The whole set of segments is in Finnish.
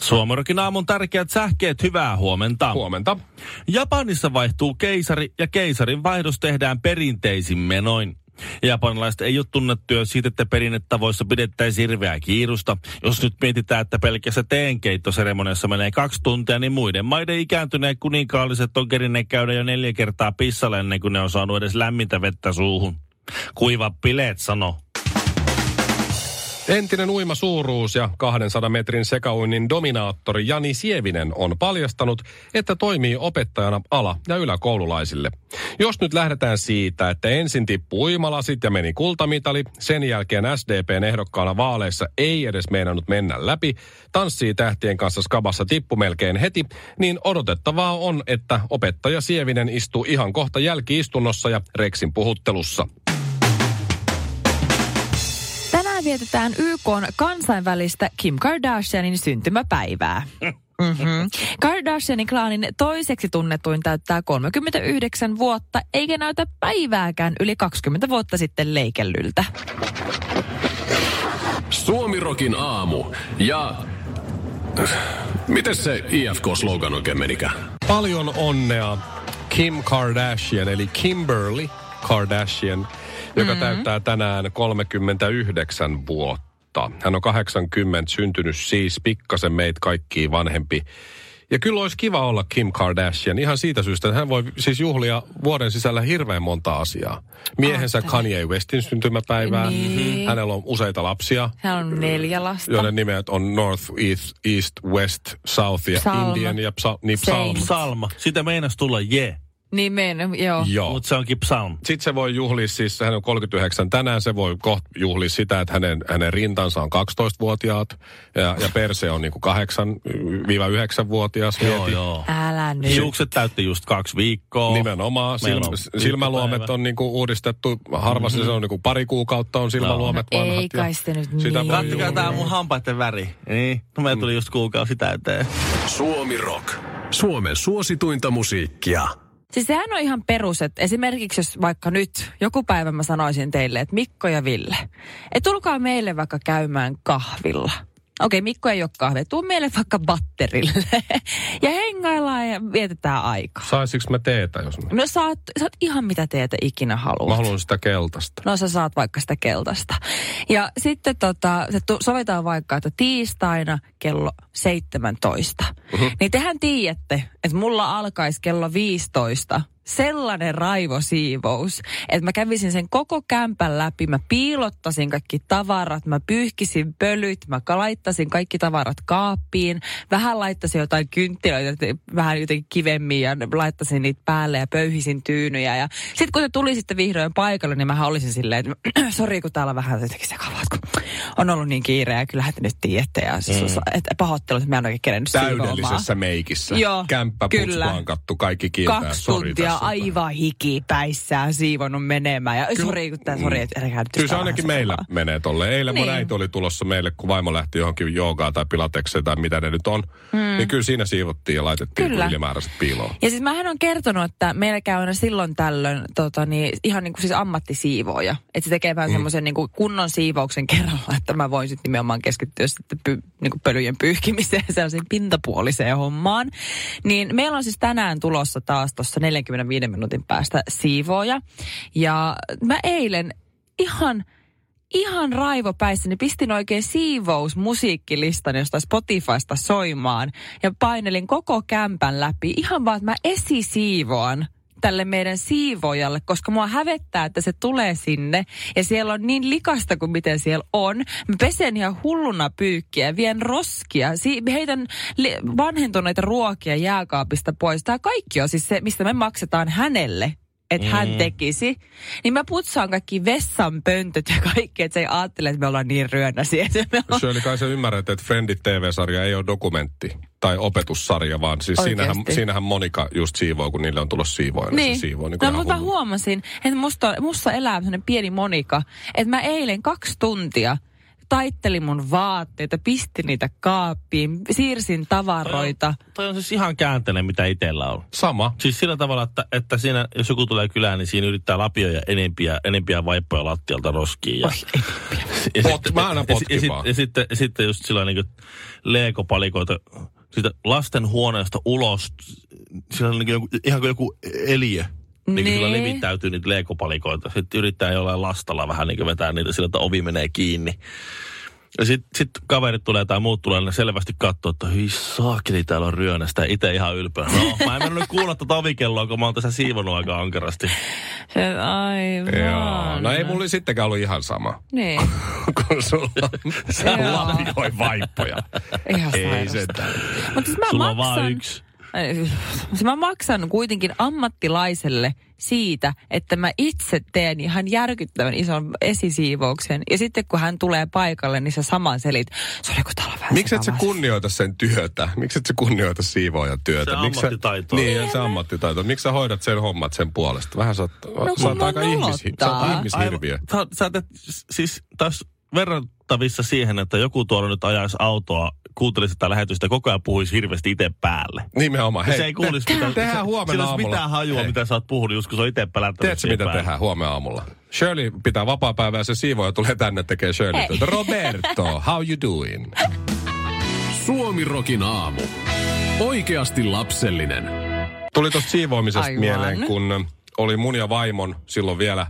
Suomi Rockin aamun tärkeät sähkeet, hyvää huomenta. Huomenta. Japanissa vaihtuu keisari ja keisarin vaihdos tehdään perinteisin menoin. Japanilaiset ei ole tunnettuja siitä, että perinnetavoissa pidettäisiin hirveää kiirusta. Jos nyt mietitään, että pelkässä teenkeittoseremoniassa menee 2 tuntia, niin muiden maiden ikääntyneet kuninkaalliset on kerinneet käydä jo 4 kertaa pissalla ennen kuin ne on saanut edes lämmintä vettä suuhun. Kuiva bileet, sano. Entinen uimasuuruus ja 200 metrin sekauinnin dominaattori Jani Sievinen on paljastanut, että toimii opettajana ala- ja yläkoululaisille. Jos nyt lähdetään siitä, että ensin tippui uimalasit ja meni kultamitali, sen jälkeen SDPn ehdokkaana vaaleissa ei edes meinannut mennä läpi, tanssii tähtien kanssa skabassa tippu melkein heti, niin odotettavaa on, että opettaja Sievinen istuu ihan kohta jälki-istunnossa ja Rexin puhuttelussa. Vietetään YK:n kansainvälistä Kim Kardashianin syntymäpäivää. Kardashianin klaanin toiseksi tunnetuin täyttää 39 vuotta, eikä näytä päivääkään yli 20 vuotta sitten leikellyltä. Suomi Rockin aamu ja... Mites se IFK-slogan oikein menikään? Paljon onnea Kim Kardashian, eli Kimberly Kardashian, joka täyttää tänään 39 vuotta. Hän on 80 syntynyt, siis pikkasen meitä kaikkia vanhempi. Ja kyllä olisi kiva olla Kim Kardashian ihan siitä syystä, että hän voi siis juhlia vuoden sisällä hirveän monta asiaa. Miehensä Kanye Westin syntymäpäivää. Niin. Hänellä on useita lapsia. Hän on 4 lasta. Joiden nimet on North, East, West, South ja Psalm. Indian ja Psalm. Sitä meinas tulla Niin menen, joo. Mutta se onkin Psalm. Sitten se voi juhlia, siis hän on 39 tänään, se voi kohta juhlia sitä, että hänen rintansa on 12-vuotiaat ja perse on niinku 8-9-vuotias. Joo. Älä nyt. Hiukset täytti just 2 viikkoa. Nimenomaan. Silmäluomet on niinku uudistettu, harvasti se on niinku 2 kuukautta on silmäluomet vanhat. Ei kai sitä nyt sitä niin. Kattikaa tää mun hampaiden väri. Niin, meillä tuli just kuukausi täyteen. Suomi Rock. Suomen suosituinta musiikkia. Siis sehän on ihan perus, että esimerkiksi jos vaikka nyt joku päivä mä sanoisin teille, että Mikko ja Ville, että tulkaa meille vaikka käymään kahvilla. Okei, Mikko ei ole kahve, tuu meille vaikka batterille ja hengaillaan ja vietetään aikaa. Saisinko mä teetä, jos mä... No saat ihan mitä teetä ikinä haluat. Mä haluan sitä keltaista. No sä saat vaikka sitä keltaista. Ja sitten sovitaan vaikka, että tiistaina kello 17. Niin tehän tiedätte, että mulla alkaisi kello 15. Sellainen raivosiivous, että mä kävisin sen koko kämpän läpi, mä piilottaisin kaikki tavarat, mä pyyhkisin pölyt, mä laittasin kaikki tavarat kaappiin, vähän laittasin jotain kynttilöitä, vähän jotenkin kivemmin ja laittasin niitä päälle ja pöyhisin tyynyjä. Ja sitten kun te tulisitte vihdoin paikalle, niin mä olisin silleen, että sori kun täällä vähän jotenkin sekavaa, kun on ollut niin kiireä ja kyllähän te nyt tiedätte ja pahoittelut, että mä en oikein kerennyt siivoamaan. Täydellisessä meikissä. Joo, kämppä putskaankattu, kaikki kiiltää, 2 tuntia. Sori. Aivan hikipäissään siivonut menemään. Ja sori, että kyllä se ainakin meillä menee tolleen. Eilen mun äiti oli tulossa meille, kun vaimo lähti johonkin joogaan tai pilatekseen tai mitä ne nyt on. Niin kyllä siinä siivottiin ja laitettiin ylimääräiset piiloon. Ja siis mähän on kertonut, että meillä käy aina silloin tällöin ihan niin kuin siis ammattisiivooja. Että se tekee vähän semmoisen niin kuin kunnon siivouksen kerralla, että mä voin sitten nimenomaan keskittyä sitten niin kuin pölyjen pyyhkimiseen ja sellaiseen pintapuoliseen hommaan. Niin meillä on siis tänään tulossa taas tuossa 45 minuutin päästä siivooja. Ja mä eilen ihan raivopäissäni pistin oikein siivousmusiikkilistan jostain Spotifysta soimaan ja painelin koko kämpän läpi ihan vaan, että mä esisiivoan tälle meidän siivojalle, koska mua hävettää, että se tulee sinne ja siellä on niin likasta kuin miten siellä on. Mä pesen ihan hulluna pyykkiä, vien roskia, heitän vanhentuneita ruokia jääkaapista pois. Tämä kaikki on siis se, mistä me maksetaan hänelle. että hän tekisi, niin mä putsaan kaikki vessanpöntöt ja kaikki, että se ei ajattele, että me ollaan niin ryönäisiä. Shirley, kai sä ymmärrät, että Friendit TV-sarja ei ole dokumentti tai opetussarja, vaan siis siinähän Monika just siivoo, kun niille on tullut siivoja. Niin. Se siivoo, niin mutta mä huomasin, että musta elää sellainen pieni Monika, että mä eilen 2 tuntia taittelin mun vaatteita, pistin niitä kaappiin, siirsin tavaroita. Toi on siis ihan käänteinen, mitä itsellä on. Sama. Siis sillä tavalla, että siinä, jos joku tulee kylään, niin siinä yrittää lapioja enempiä vaippoja lattialta roskiin. Mä aina potkin vaan. Ja sitten just sillä niin kuin leekopalikoita siitä lasten huoneesta ulos, sillä niin kuin, ihan kuin joku eliö. Niin kuin sillä levittäytyy niitä leekopalikoita. Sitten yrittää jollain lastalla vähän niin vetää niitä sillä, että ovi menee kiinni. Ja sit kaverit tulee tai muut tulee, niin selvästi katsoo, että hyi saakeli, täällä on ryönästä. Itse ihan ylpeä. No, mä en mennyt kuulla tuota ovikelloa, kun mä oon tässä siivonut aika ankarasti. Sen aivan. Joo. No ei mulla sittenkään ollut ihan sama. Niin. Kun sulla lapioi vaippoja. Ihan sairasta. Mutta siis mä maksan. Mä maksan kuitenkin ammattilaiselle siitä, että mä itse teen ihan järkyttävän ison esisiivouksen. Ja sitten kun hän tulee paikalle, niin sä saman selit, se oli kun talvää. Miksi et sä kunnioita sen työtä? Miksi et sä kunnioita siivoojan työtä? Se ammattitaito. Niin, se ammattitaito. Miksi sä hoidat sen hommat sen puolesta? Vähän sä oot aika ihmishirviö. Sä teet siis taas verrattavissa siihen, että joku tuolla nyt ajaisi autoa, kuuntelisi tätä lähetystä, koko ajan puhuisi hirveästi itse päälle. Nimenomaan. Hei, se ei kuulisi mitään, huomenna aamulla. Sillä mitään hajua, mitä sä oot puhunut, just kun se on itse pelättänyt. Tiedätkö, mitä tehdään huomenna aamulla? Shirley pitää vapaapäivää, se siivooja tulee tänne tekee Shirley. Hey. Roberto, how you doing? Suomi Rockin aamu. Oikeasti lapsellinen. Tuli tosta siivoamisesta mieleen, kun oli mun ja vaimon silloin vielä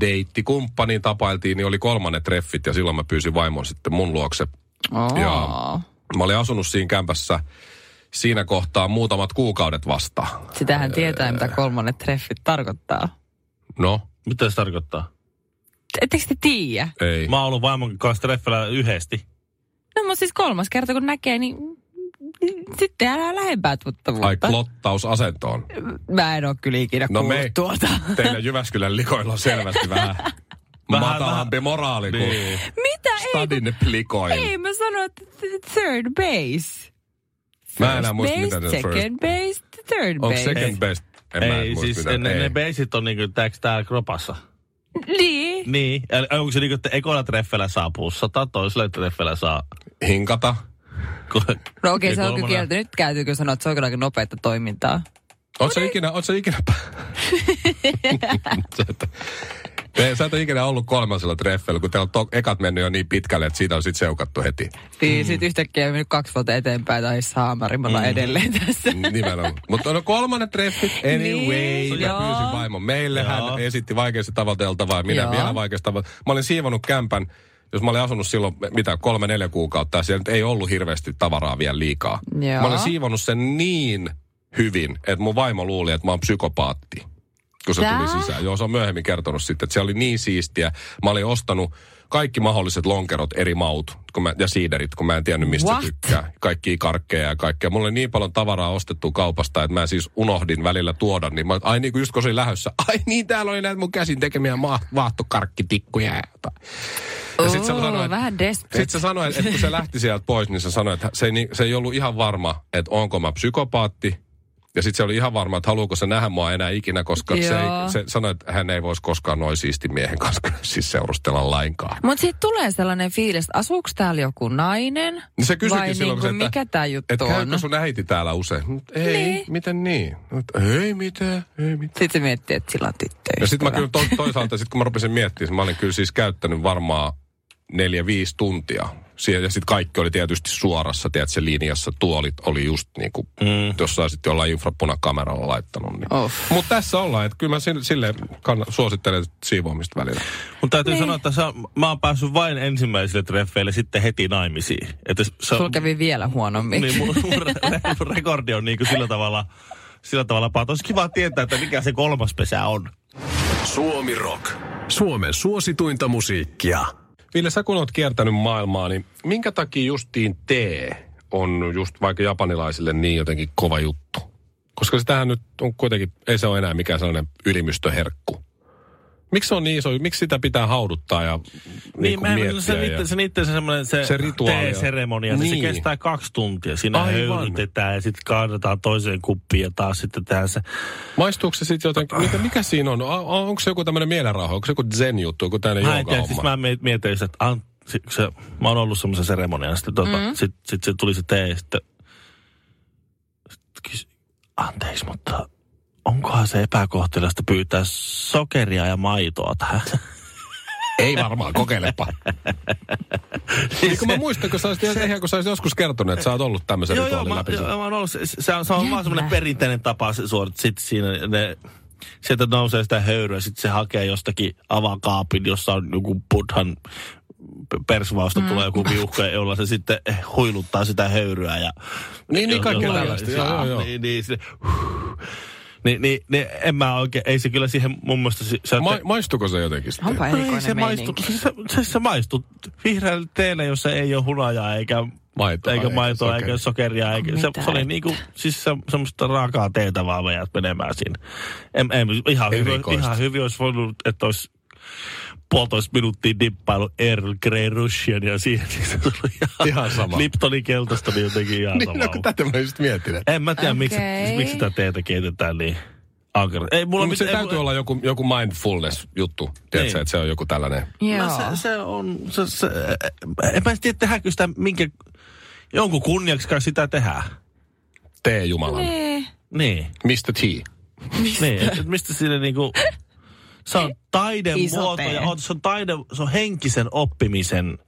deittikumppaniin tapailtiin, niin oli 3 treffit ja silloin mä pyysin vaimon sitten mun luokse. Oh. Ja mä olin asunut siinä kämpässä siinä kohtaa muutamat kuukaudet vasta. Sitähän tietää, mitä 3 treffit tarkoittaa. No? Mitä se tarkoittaa? Etteikö te tiedä? Ei. Mä oon ollut vaimon kanssa treffillä yhdesti. No mutta siis 3. kerta kun näkee, niin sitten älä lähempää tuttavuutta. Ai klottausasentoon. Mä en oo kyllä ikinä kuullut tuota. Teillä Jyväskylän likoilla on selvästi vähän matalampi moraali kuin. Niin. Mitä? Stadin plikoin. Ei, mä sanon, että third base. Mä enää muista, mitä ne second base, third base. Onko second base? Ei, siis ne baseit on niinku täällä kropassa. Niin. Niin. Onko se niinku, että ekona treffellä saa pussata, toisella treffellä saa hinkata. No okei, se on kyllä kieltä. Nyt käytyy kyllä sanoa, että se on aika nopeata toimintaa. Ootko sä ikinä? Sä et ole ikinä ollut 3 treffeillä, kun teillä on ekat mennyt jo niin pitkälle, että siitä on sitten seukattu heti. Niin, sit yhtäkkiä on mennyt 2 vuotta eteenpäin, tai saamari, me ollaan edelleen tässä. Nimenomaan. Mutta no 3 treffit, anyway, niin, mä pyysin vaimon meille. Joo. Hän esitti vaikeasti tavoiteltavaa, minä vielä vaikeasti tavoiteltavaa. Mä olin siivonut kämpän, jos mä olin asunut silloin, 3-4 kuukautta, ja siellä nyt ei ollut hirveästi tavaraa vielä liikaa. Joo. Mä olin siivonut sen niin hyvin, että mun vaimo luuli, että mä oon psykopaatti. Kun se tuli sisään. Joo, se on myöhemmin kertonut sitten, että se oli niin siistiä. Mä olin ostanut kaikki mahdolliset lonkerot, eri maut ja siiderit, kun mä en tiennyt mistä tykkää. Kaikkia karkkeja ja kaikkea. Mulla oli niin paljon tavaraa ostettua kaupasta, että mä siis unohdin välillä tuoda. Niin mä, ai niin, kun just kun se oli lähdössä. Ai niin, täällä oli näitä mun käsin tekemiä vaahtokarkkitikkuja. Ja sit se sanoi, vähän desperate. Sit se sanoi, että kun se lähti sieltä pois, niin se sanoi, että se ei ollut ihan varma, että onko mä psykopaatti. Ja sitten se oli ihan varma, että haluuko se nähdä mua enää ikinä, koska se sanoi, että hän ei voisi koskaan noin siisti miehen kanssa siis seurustella lainkaan. Mutta siitä tulee sellainen fiilis, että asuuko täällä joku nainen? No se kysyikin vai silloin, niin mikä tämä juttu on? Että käykö sun äiti täällä usein? Ei, niin. Miten niin? Ei mitään. Sitten se miettii, että sillä on tyttöystävä. Ja sitten mä kyllä toisaalta, sit kun mä rupesin miettimään, mä olin kyllä siis käyttänyt varmaan 4-5 tuntia. Ja sitten kaikki oli tietysti suorassa, tiedät se linjassa, tuolit oli just niin kuin, jossain sitten jollain infrapunakameralla laittanut. Niin. Oh. Mutta tässä ollaan, että kyllä mä silleen suosittelen siivoamista välillä. Mutta täytyy sanoa, että mä oon päässyt vain ensimmäisille treffeille sitten heti naimisiin. Sulla kävi vielä huonommin. Niin, mun rekordi on niin kuin sillä tavalla paha. Olisi kiva tietää, että mikä se 3. pesä on. Suomi Rock. Suomen suosituinta musiikkia. Ville, sä kun oot kiertänyt maailmaa, niin minkä takia justiin tee on just vaikka japanilaisille niin jotenkin kova juttu? Koska sitähän nyt on kuitenkin, ei se ole enää mikään sellainen ylimystöherkku. Miksi se on niin iso? Miksi sitä pitää hauduttaa ja niin mä miettiä? Se teeseremonia, niin. Se kestää 2 tuntia. Siinä höyrytetään ja sitten kaadetaan toiseen kuppiin ja taas sitten tehdään se. Maistuuko se sitten jotenkin? Mikä siinä on? Onko se joku tämmöinen mielenrauha? Onko se joku zen-juttu? Joku tämmöinen jonka-homma? Siis mä mietin, että mä oon ollut semmoisen seremonian. Sitten sit se tuli se tee ja sitten anteeksi, mutta onkohan se epäkohteliasta pyytää sokeria ja maitoa tähän? Ei varmaan, kokeilepa. Niin kun mä muistan, kun sä olisit ihan, kun sä olisit joskus kertonut, että sä oot ollut tämmöisen rituaalin läpi. Joo, mä oon ollut. Se on vaan semmoinen perinteinen tapa suorittaa. Sitten siinä sieltä nousee sitä höyryä, sitten se hakee jostakin avakaapin, jossa on joku buddhan persvausta tulee joku viuhka, jolla se sitten huiluttaa sitä höyryä. Ja niin kaikkea tällaista. Joo. Niin, en mä oikein, ei se kyllä siihen mun mielestä... Maistuko se jotenkin sitten? Onpa erikoinen meininki. Se maistuu vihreällä teellä, jossa ei ole hunajaa, eikä maitoa, eikä sokeria. Se oli niinku, siis semmoista raakaa teetä vaan vajat menemään siinä. Ihan hyvin olisi voinut, että olisi 1,5 minuuttia dippailu Earl Grey Russian ja siihen. Ihan sama. Liptonin keltaista niin jotenkin ihan sama. No kun tätä mä just mietin. En mä tiedä, miksi sitä teetä keitetään niin ankarat. Täytyy olla joku mindfulness-juttu. Tiedätkö, että se on joku tällainen. Joo. Se on, en mä tiedä, tehdäänkö sitä jonkun kunniaksi kai sitä tehdään. Tee Jumalan. Niin. Mr. T. Niin, mistä sille niinku... Se on taidemuoto ja se on henkisen oppimisen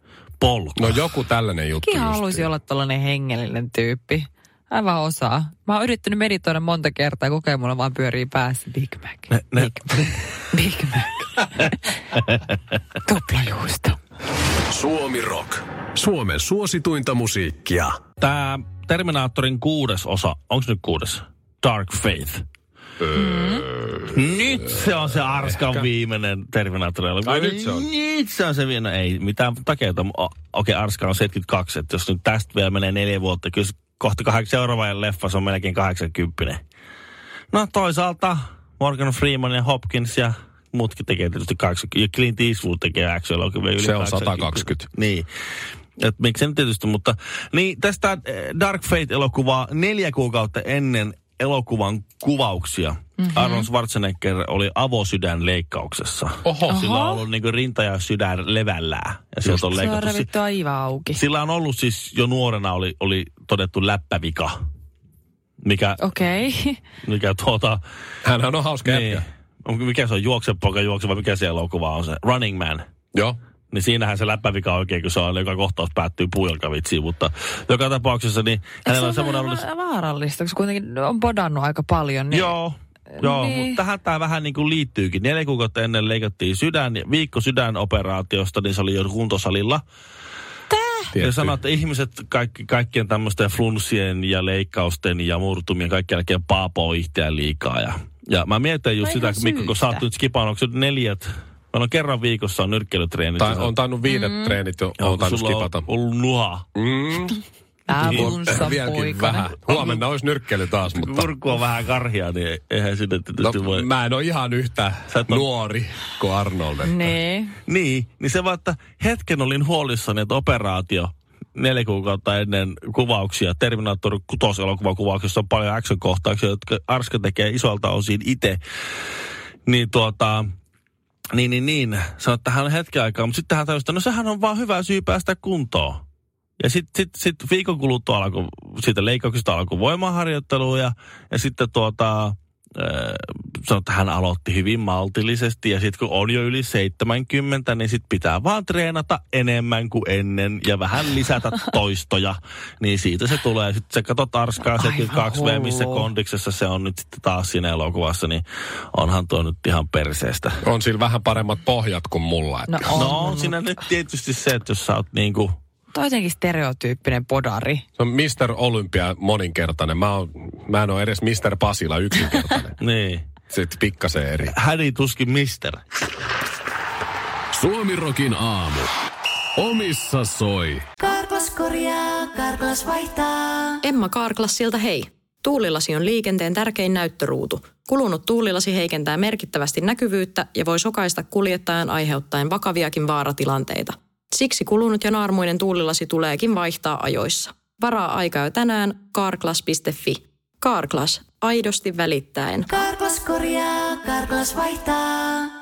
polku. No joku tällainen juttu. Minä haluaisin olla tällainen hengellinen tyyppi. Aivan osaa. Mä oon yrittänyt meditoida monta kertaa ja kokea mulla vaan pyörii päässä. Big Mac. Big Mac. Tuplajuusto. Suomi Rock. Suomen suosituinta musiikkia. Tää Terminaattorin 6. osa. Onks nyt 6? Dark Fate. Nyt se on se arskan viimeinen Terminaattori. Nyt se on se. No ei mitään takeita. Okei, arska on 72. Että jos nyt tästä vielä menee 4 vuotta, kyllä kohta 8 seuraavan leffa, se on melkein 80. No toisaalta Morgan Freeman ja Hopkins ja muutkin tekee tietysti 80. Ja Clint Eastwood tekee action-elokuvia yli 80. Se on 120. Niin. Että miksi nyt tietysti, mutta... Niin tästä Dark Fate-elokuvaa 4 kuukautta ennen elokuvan kuvauksia. Arnold Schwarzenegger oli avosydänleikkauksessa. Sillä on ollut niinku rinta ja sydän levällään. Ja sieltä on leikattu. Se on revitty aivan auki. Sillä on ollut siis jo nuorena oli todettu läppävika. Mikä... Okei. Okay. Mikä Hänhän on hauska jätkä. Mikä se on? Juoksepoika, vai mikä se elokuva on se? Running Man. Joo. Niin siinähän se läppävika oikein, kun se on, joka kohtaus päättyy puujalkavitsiin, mutta joka tapauksessa niin hänellä on semmoinen... Eikö se ole vaarallista, koska kuitenkin on bodannut aika paljon? Niin... Joo, niin. Mutta tähän tämä vähän niin kuin liittyykin. 4 kuukautta ennen leikattiin sydän, viikko sydänoperaatiosta, niin se oli jo kuntosalilla. Ja sanoi, että ihmiset kaikkien tämmöisten flunssien ja leikkausten ja murtumien kaikki jälkeen paapoo itseään liikaa. Ja mä mietin just sitä, Mikko, kun sä oot nyt skipannut, onko 4... Meillä on kerran viikossa on nyrkkeilytreenit. Tai on tainnut 5 treenit jo, on tainnut skipata. On ollut nuha. Päävunsa poikana. Huomenna olisi nyrkkeily taas, mutta... Kurku on vähän karhia, niin eihän sinne tietysti voi... Mä en ole ihan yhtä nuori kuin Arnold. Nee. Niin se vaan, että hetken olin huolissani, että operaatio 4 kuukautta ennen kuvauksia, Terminaattori 6-elokuvan kuvauksessa on paljon action-kohtauksia, jotka Arska tekee isolta osin itse. Niin Sano, että hän on hetken aikaa, mutta sitten hän tajusti, no sehän on vaan hyvä syy päästä kuntoon. Ja sit viikon kuluttua alkoi, siitä leikkauksesta alkoi voimaharjoittelua ja sitten sano, että hän aloitti hyvin maltillisesti ja sitten kun on jo yli 70, niin sitten pitää vaan treenata enemmän kuin ennen ja vähän lisätä toistoja. Niin siitä se tulee. Sitten sä katsot Arskaa 72V, missä kondiksessa se on nyt sitten taas siinä elokuvassa, niin onhan tuo nyt ihan perseestä. On sillä vähän paremmat pohjat kuin mulla. No on siinä nyt tietysti se, että jos sä oot niinku... Toisenkin stereotyyppinen podari. Se on Mr. Olympia moninkertainen. Mä en ole edes Mr. Pasila yksinkertainen. Niin. Sitten pikkasen eri. Hän ei tuskin mister. Suomirokin aamu. Omissa soi. Karklas korjaa, Karklas vaihtaa. Emma Karklas siltä hei. Tuulilasi on liikenteen tärkein näyttöruutu. Kulunut tuulilasi heikentää merkittävästi näkyvyyttä ja voi sokaista kuljettajan aiheuttaen vakaviakin vaaratilanteita. Siksi kulunut ja naarmuinen tuulilasi tuleekin vaihtaa ajoissa. Varaa aikaa jo tänään karklas.fi. Karklas, aidosti välittäen. Karklas korjaa, Karklas vaihtaa.